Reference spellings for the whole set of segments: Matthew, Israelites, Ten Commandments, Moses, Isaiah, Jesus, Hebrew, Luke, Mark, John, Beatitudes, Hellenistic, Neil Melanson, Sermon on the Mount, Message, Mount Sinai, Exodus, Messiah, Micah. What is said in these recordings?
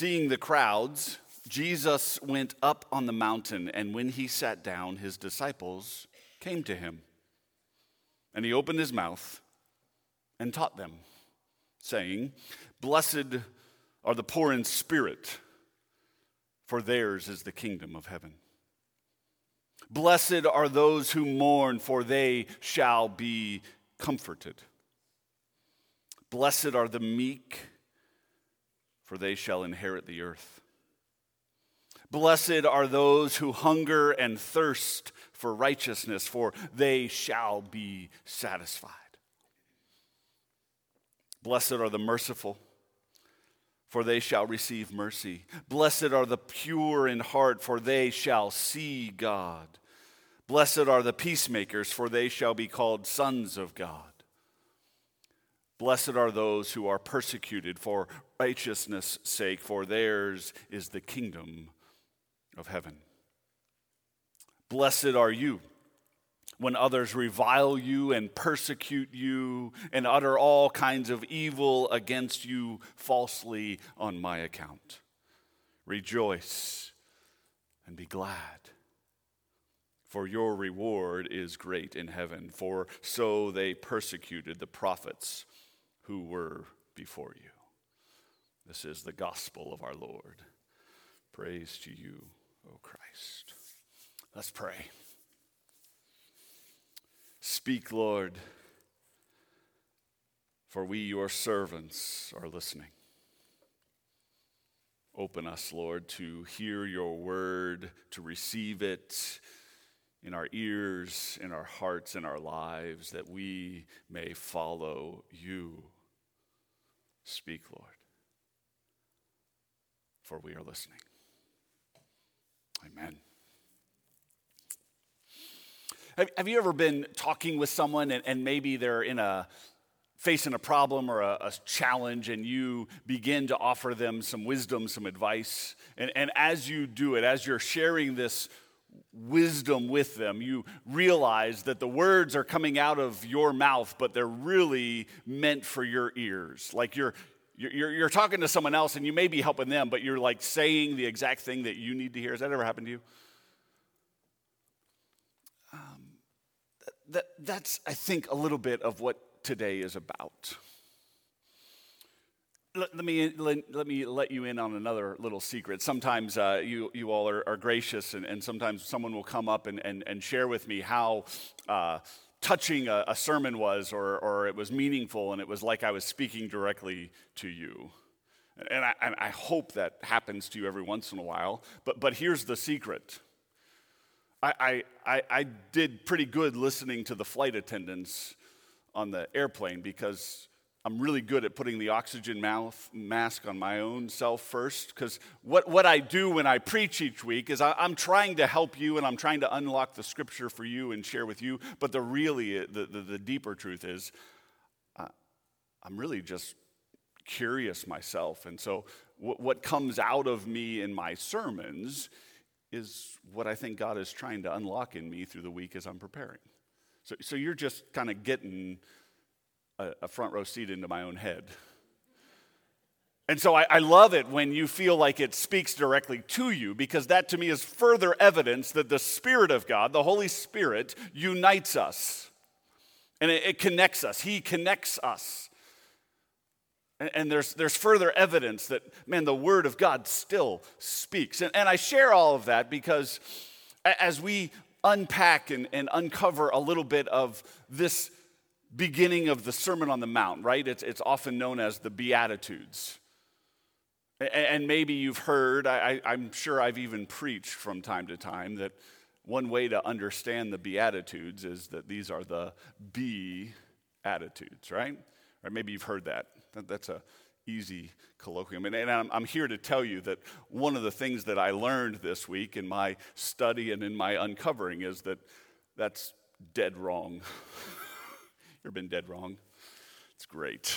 Seeing the crowds, Jesus went up on the mountain, and when he sat down, his disciples came to him. And he opened his mouth and taught them, saying, "Blessed are the poor in spirit, for theirs is the kingdom of heaven. Blessed are those who mourn, for they shall be comforted. Blessed are the meek, for they shall inherit the earth. Blessed are those who hunger and thirst for righteousness, for they shall be satisfied. Blessed are the merciful, for they shall receive mercy. Blessed are the pure in heart, for they shall see God. Blessed are the peacemakers, for they shall be called sons of God. Blessed are those who are persecuted for righteousness' sake, for theirs is the kingdom of heaven. Blessed are you when others revile you and persecute you and utter all kinds of evil against you falsely on my account. Rejoice and be glad, for your reward is great in heaven, for so they persecuted the prophets who were before you." This is the gospel of our Lord. Praise to you, O Christ. Let's pray. Speak, Lord, for we, your servants, are listening. Open us, Lord, to hear your word, to receive it in our ears, in our hearts, in our lives, that we may follow you. Speak, Lord, for we are listening. Amen. Have you ever been talking with someone and maybe they're facing a problem or a challenge, and you begin to offer them some wisdom, some advice, and as you do it, as you're sharing this wisdom with them, you realize that the words are coming out of your mouth, but they're really meant for your ears. Like you're talking to someone else, and you may be helping them, but you're like saying the exact thing that you need to hear. Has that ever happened to you? That's, I think, a little bit of what today is about. Let me let you in on another little secret. Sometimes you all are gracious, and sometimes someone will come up and share with me how touching a sermon was, or it was meaningful, and it was like I was speaking directly to you. And I hope that happens to you every once in a while. But here's the secret. I did pretty good listening to the flight attendants on the airplane, because I'm really good at putting the oxygen mask on my own self first, because what I do when I preach each week is I'm trying to help you, and I'm trying to unlock the scripture for you and share with you, but the deeper truth is I'm really just curious myself, and so what comes out of me in my sermons is what I think God is trying to unlock in me through the week as I'm preparing. So you're just kind of getting a front row seat into my own head. And so I love it when you feel like it speaks directly to you, because that to me is further evidence that the Spirit of God, the Holy Spirit, unites us. And it connects us. He connects us. And there's further evidence that, man, the Word of God still speaks. And I share all of that because as we unpack and uncover a little bit of this beginning of the Sermon on the Mount, right? It's often known as the Beatitudes. And maybe you've heard, I'm sure I've even preached from time to time, that one way to understand the Beatitudes is that these are the be attitudes, right? Or maybe you've heard that. That's an easy colloquium. And I'm here to tell you that one of the things that I learned this week in my study and in my uncovering is that that's dead wrong. You've been dead wrong. It's great.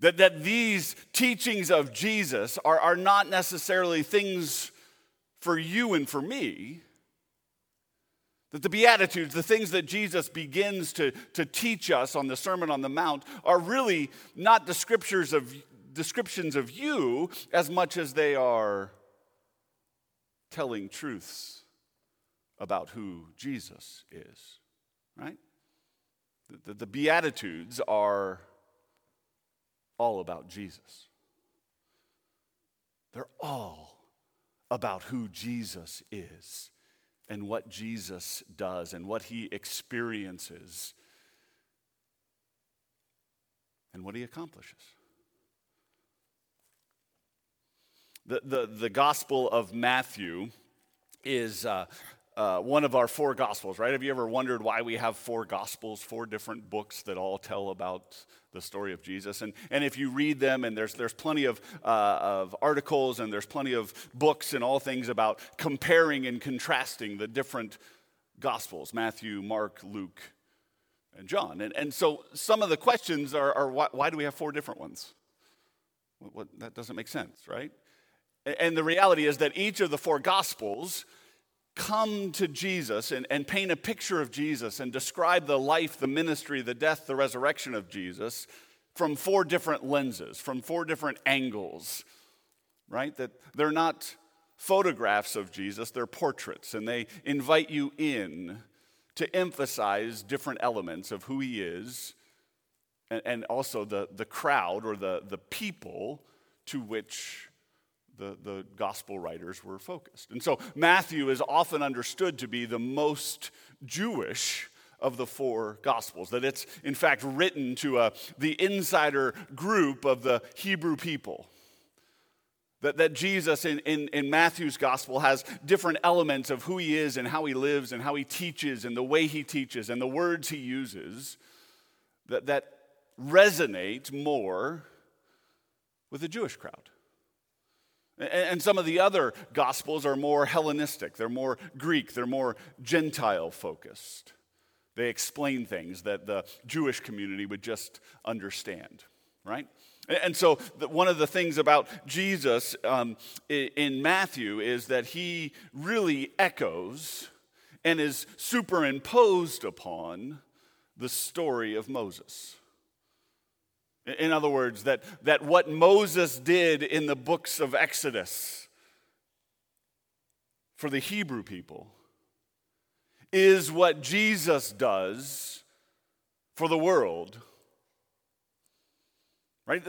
That these teachings of Jesus are not necessarily things for you and for me. That the Beatitudes, the things that Jesus begins to teach us on the Sermon on the Mount, are really not the scriptures of descriptions of you as much as they are telling truths about who Jesus is, right? The Beatitudes are all about Jesus. They're all about who Jesus is and what Jesus does and what he experiences and what he accomplishes. The Gospel of Matthew is one of our four Gospels, right? Have you ever wondered why we have four Gospels, four different books that all tell about the story of Jesus? And if you read them, and there's plenty of articles and there's plenty of books and all things about comparing and contrasting the different Gospels, Matthew, Mark, Luke, and John. And so some of the questions are why do we have four different ones? What, that doesn't make sense, right? And the reality is that each of the four Gospels come to Jesus and paint a picture of Jesus and describe the life, the ministry, the death, the resurrection of Jesus from four different lenses, from four different angles, right? That they're not photographs of Jesus, they're portraits, and they invite you in to emphasize different elements of who he is and also the crowd or the people to which the gospel writers were focused. And so Matthew is often understood to be the most Jewish of the four gospels, that it's in fact written to the insider group of the Hebrew people, that Jesus in Matthew's gospel has different elements of who he is and how he lives and how he teaches and the way he teaches and the words he uses that resonate more with the Jewish crowd. And some of the other Gospels are more Hellenistic. They're more Greek. They're more Gentile-focused. They explain things that the Jewish community would just understand, right? And so one of the things about Jesus in Matthew is that he really echoes and is superimposed upon the story of Moses. In other words, that what Moses did in the books of Exodus for the Hebrew people is what Jesus does for the world. Right?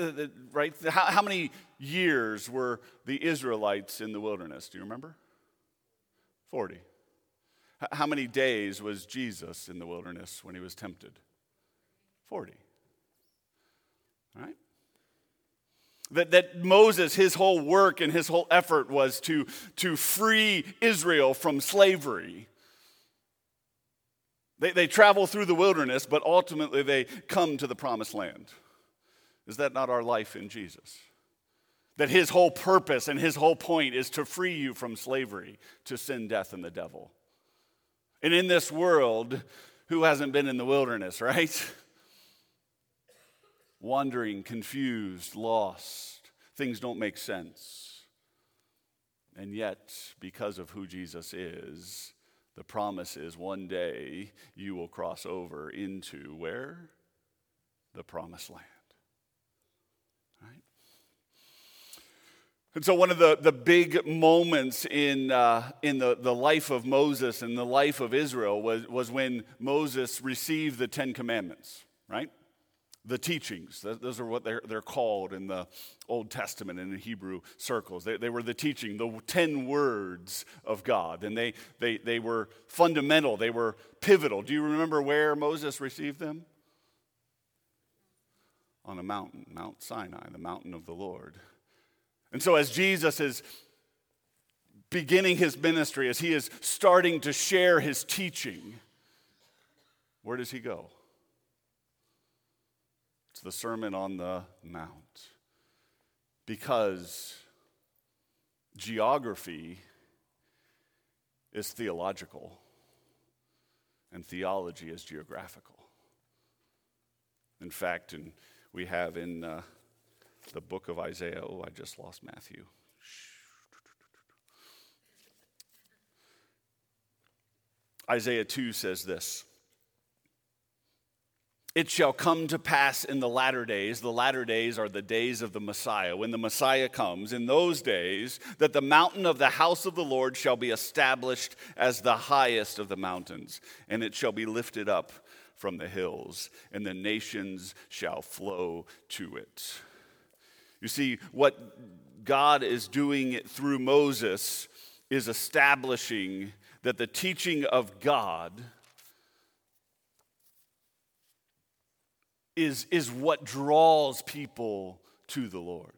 How many years were the Israelites in the wilderness? Do you remember? 40. How many days was Jesus in the wilderness when he was tempted? 40. Right? That Moses, his whole work and his whole effort was to free Israel from slavery. They travel through the wilderness, but ultimately they come to the promised land. Is that not our life in Jesus? That his whole purpose and his whole point is to free you from slavery, to sin, death, and the devil. And in this world, who hasn't been in the wilderness, right? Wandering, confused, lost. Things don't make sense. And yet, because of who Jesus is, the promise is one day you will cross over into where? The promised land. Right? And so one of the big moments in the life of Moses and the life of Israel was when Moses received the Ten Commandments, right? The teachings, those are what they're called in the Old Testament and in Hebrew circles. They were the teaching, the 10 words of God, and they were fundamental, they were pivotal. Do you remember where Moses received them? On a mountain, Mount Sinai, the mountain of the Lord. And so as Jesus is beginning his ministry, as he is starting to share his teaching, where does he go? It's the Sermon on the Mount, because geography is theological and theology is geographical. In fact, and we have in the book of Isaiah, I just lost Matthew. Isaiah 2 says this, It shall come to pass in the latter days. The latter days are the days of the Messiah. When the Messiah comes, in those days, that the mountain of the house of the Lord shall be established as the highest of the mountains, and it shall be lifted up from the hills, and the nations shall flow to it. You see, what God is doing through Moses is establishing that the teaching of God is what draws people to the Lord.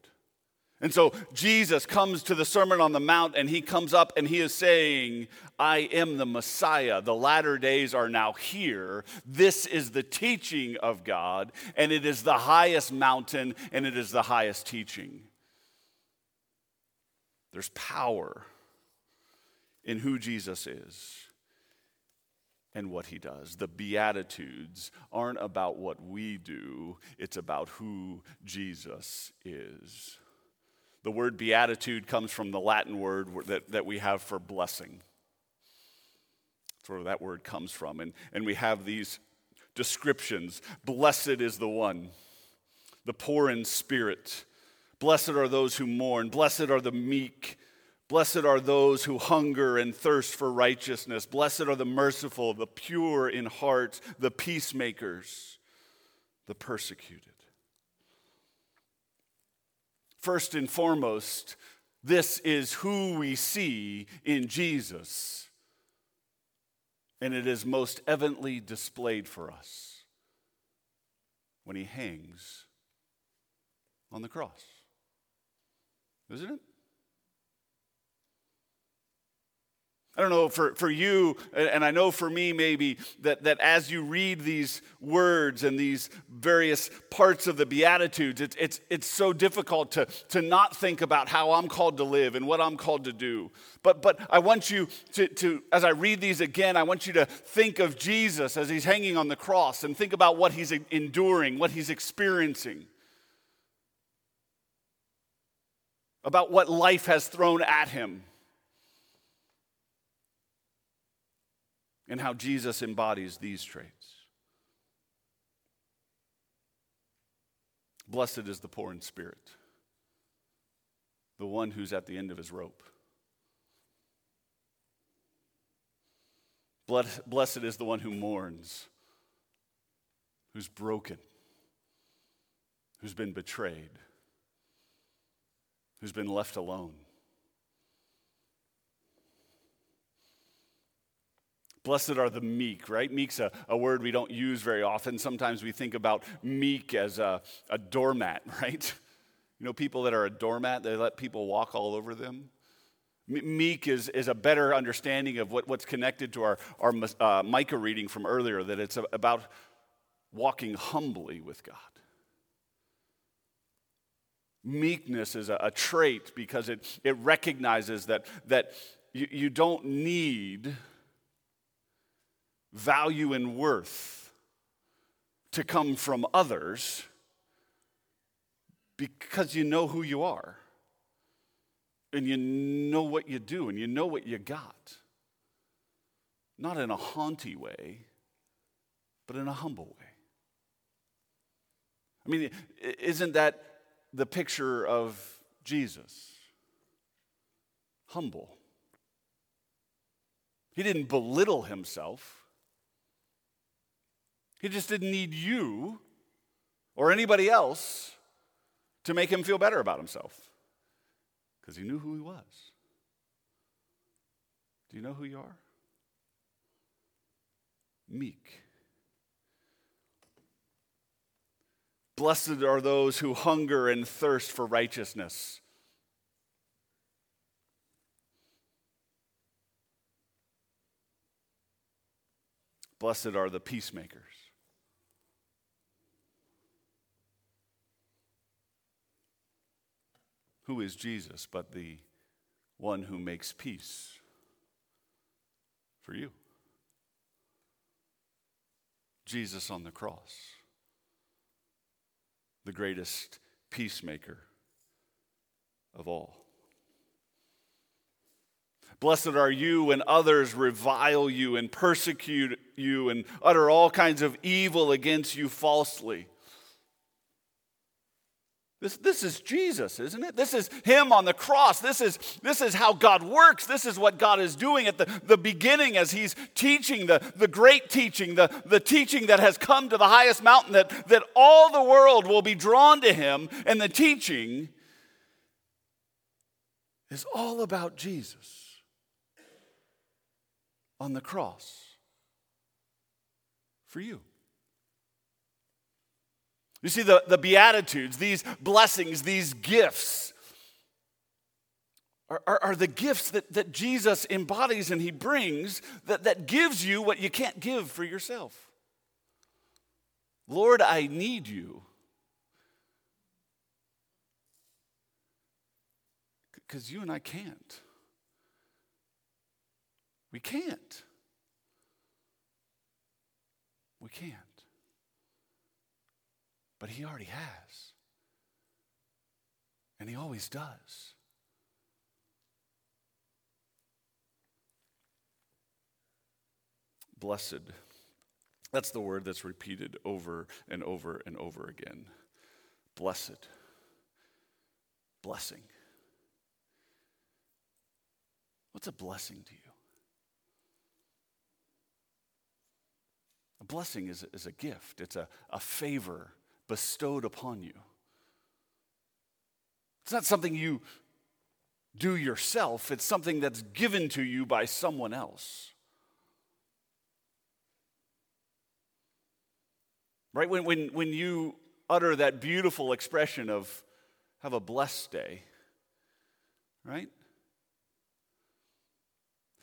And so Jesus comes to the Sermon on the Mount, and he comes up and he is saying, I am the Messiah. The latter days are now here. This is the teaching of God, and it is the highest mountain, and it is the highest teaching. There's power in who Jesus is and what he does. The Beatitudes aren't about what we do, it's about who Jesus is. The word beatitude comes from the Latin word that we have for blessing. That's where that word comes from. And we have these descriptions. Blessed is the one, the poor in spirit. Blessed are those who mourn. Blessed are the meek. Blessed are those who hunger and thirst for righteousness. Blessed are the merciful, the pure in heart, the peacemakers, the persecuted. First and foremost, this is who we see in Jesus, and it is most evidently displayed for us when he hangs on the cross, isn't it? I don't know, for you, and I know for me maybe, that as you read these words and these various parts of the Beatitudes, it's so difficult to not think about how I'm called to live and what I'm called to do. But I want you to, as I read these again, I want you to think of Jesus as he's hanging on the cross and think about what he's enduring, what he's experiencing, about what life has thrown at him, and how Jesus embodies these traits. Blessed is the poor in spirit, the one who's at the end of his rope. Blessed is the one who mourns, who's broken, who's been betrayed, who's been left alone. Blessed are the meek, right? Meek's a word we don't use very often. Sometimes we think about meek as a doormat, right? You know, people that are a doormat, they let people walk all over them. Meek is a better understanding of what's connected to our Micah reading from earlier, that it's about walking humbly with God. Meekness is a trait because it recognizes that you don't need value and worth to come from others because you know who you are and you know what you do and you know what you got. Not in a haughty way, but in a humble way. I mean, isn't that the picture of Jesus? Humble. He didn't belittle himself. He just didn't need you or anybody else to make him feel better about himself because he knew who he was. Do you know who you are? Meek. Blessed are those who hunger and thirst for righteousness. Blessed are the peacemakers. Who is Jesus but the one who makes peace for you? Jesus on the cross, the greatest peacemaker of all. Blessed are you when others revile you and persecute you and utter all kinds of evil against you falsely. This is Jesus, isn't it? This is him on the cross. This is how God works. This is what God is doing at the beginning as he's teaching the great teaching, the teaching that has come to the highest mountain, that all the world will be drawn to him, and the teaching is all about Jesus on the cross for you. You see, the Beatitudes, these blessings, these gifts, are the gifts that Jesus embodies and he brings that gives you what you can't give for yourself. Lord, I need you. Because you and I can't. We can't. We can't. But he already has. And he always does. Blessed. That's the word that's repeated over and over and over again. Blessed. Blessing. What's a blessing to you? A blessing is a gift. It's a favor bestowed upon you. It's not something you do yourself. It's something that's given to you by someone else. Right? When you utter that beautiful expression of, have a blessed day, right?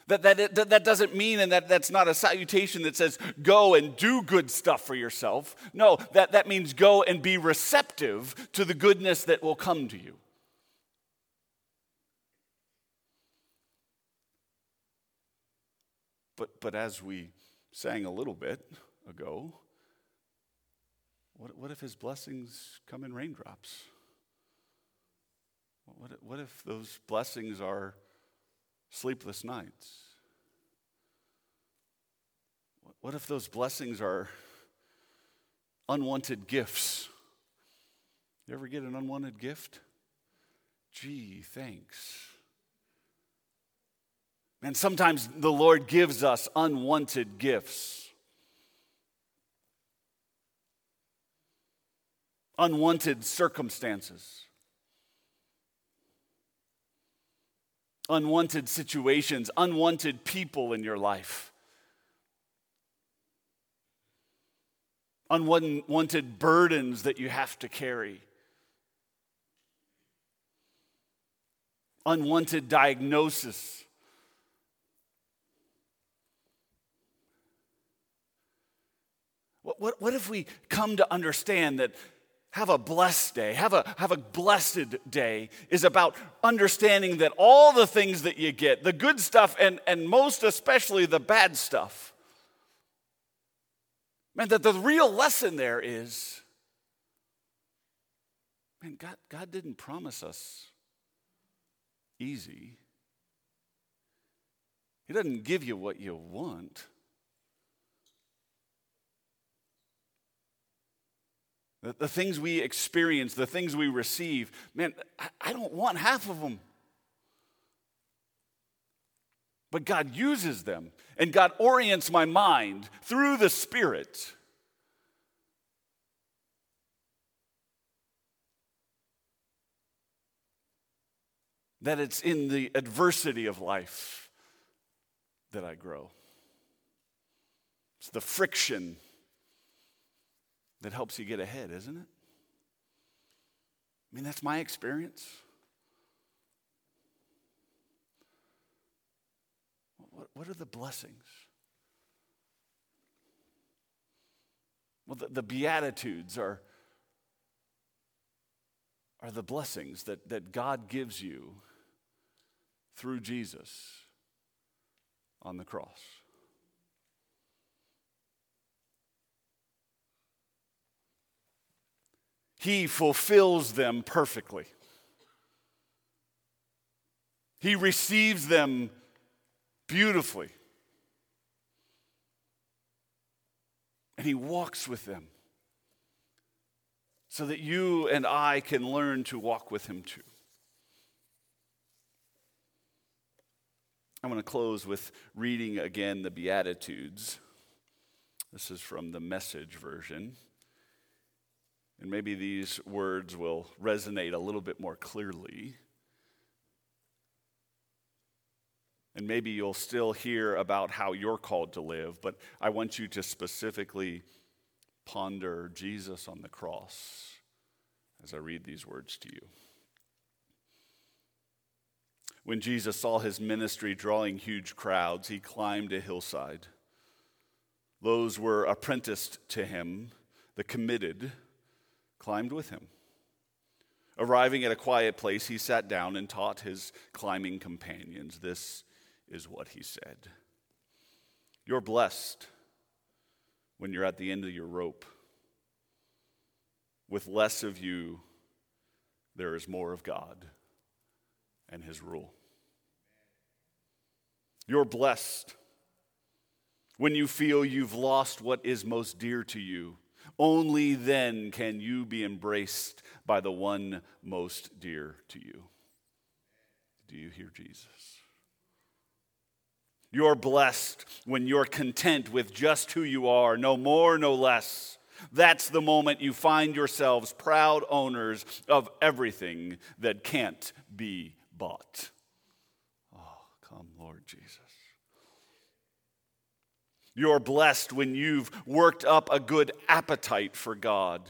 That doesn't mean, and that's not a salutation that says, go and do good stuff for yourself. No, that means go and be receptive to the goodness that will come to you. But as we sang a little bit ago, what if his blessings come in raindrops? What if those blessings are sleepless nights? What if those blessings are unwanted gifts? You ever get an unwanted gift? Gee, thanks. And sometimes the Lord gives us unwanted gifts. Unwanted circumstances. Unwanted situations, unwanted people in your life, unwanted burdens that you have to carry, unwanted diagnosis. What if we come to understand that have a blessed day, have a blessed day is about understanding that all the things that you get, the good stuff and most especially the bad stuff, man, that the real lesson there is, man, God didn't promise us easy. He doesn't give you what you want. The things we experience, the things we receive, man, I don't want half of them. But God uses them, and God orients my mind through the Spirit that it's in the adversity of life that I grow. It's the friction that helps you get ahead, isn't it? I mean, that's my experience. What are the blessings? Well, the Beatitudes are the blessings that God gives you through Jesus on the cross. He fulfills them perfectly. He receives them beautifully. And he walks with them so that you and I can learn to walk with him too. I'm going to close with reading again the Beatitudes. This is from the Message version. And maybe these words will resonate a little bit more clearly. And maybe you'll still hear about how you're called to live, but I want you to specifically ponder Jesus on the cross as I read these words to you. When Jesus saw his ministry drawing huge crowds, he climbed a hillside. Those were apprenticed to him, the committed climbed with him. Arriving at a quiet place, he sat down and taught his climbing companions. This is what he said. You're blessed when you're at the end of your rope. With less of you, there is more of God and his rule. You're blessed when you feel you've lost what is most dear to you. Only then can you be embraced by the one most dear to you. Do you hear Jesus? You're blessed when you're content with just who you are, no more, no less. That's the moment you find yourselves proud owners of everything that can't be bought. Oh, come, Lord Jesus. You're blessed when you've worked up a good appetite for God.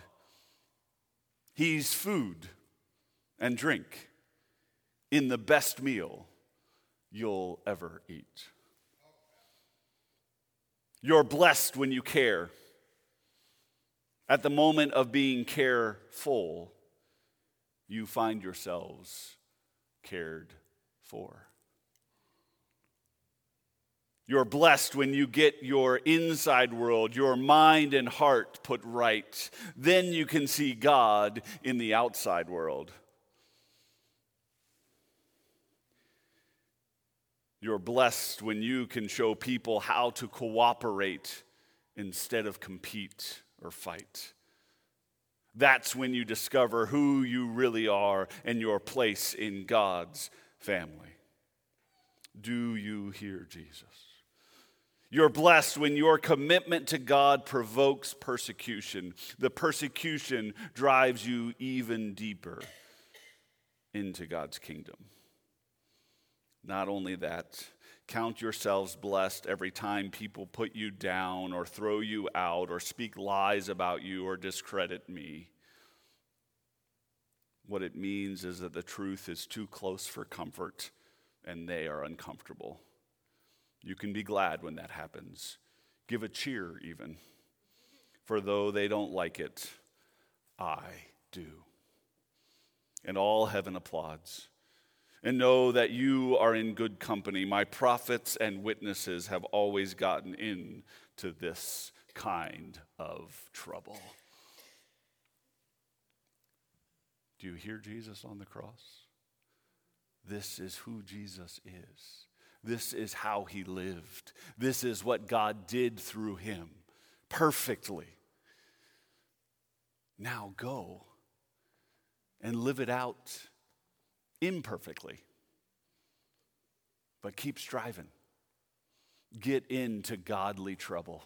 He's food and drink in the best meal you'll ever eat. You're blessed when you care. At the moment of being careful, you find yourselves cared for. You're blessed when you get your inside world, your mind and heart put right. Then you can see God in the outside world. You're blessed when you can show people how to cooperate instead of compete or fight. That's when you discover who you really are and your place in God's family. Do you hear Jesus? You're blessed when your commitment to God provokes persecution. The persecution drives you even deeper into God's kingdom. Not only that, count yourselves blessed every time people put you down or throw you out or speak lies about you or discredit me. What it means is that the truth is too close for comfort, and they are uncomfortable. You can be glad when that happens. Give a cheer even. For though they don't like it, I do. And all heaven applauds. And know that you are in good company. My prophets and witnesses have always gotten into this kind of trouble. Do you hear Jesus on the cross? This is who Jesus is. This is how he lived. This is what God did through him perfectly. Now go and live it out imperfectly, but keep striving. Get into godly trouble.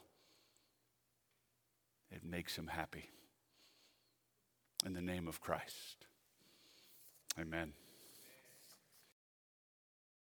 It makes him happy. In the name of Christ, amen.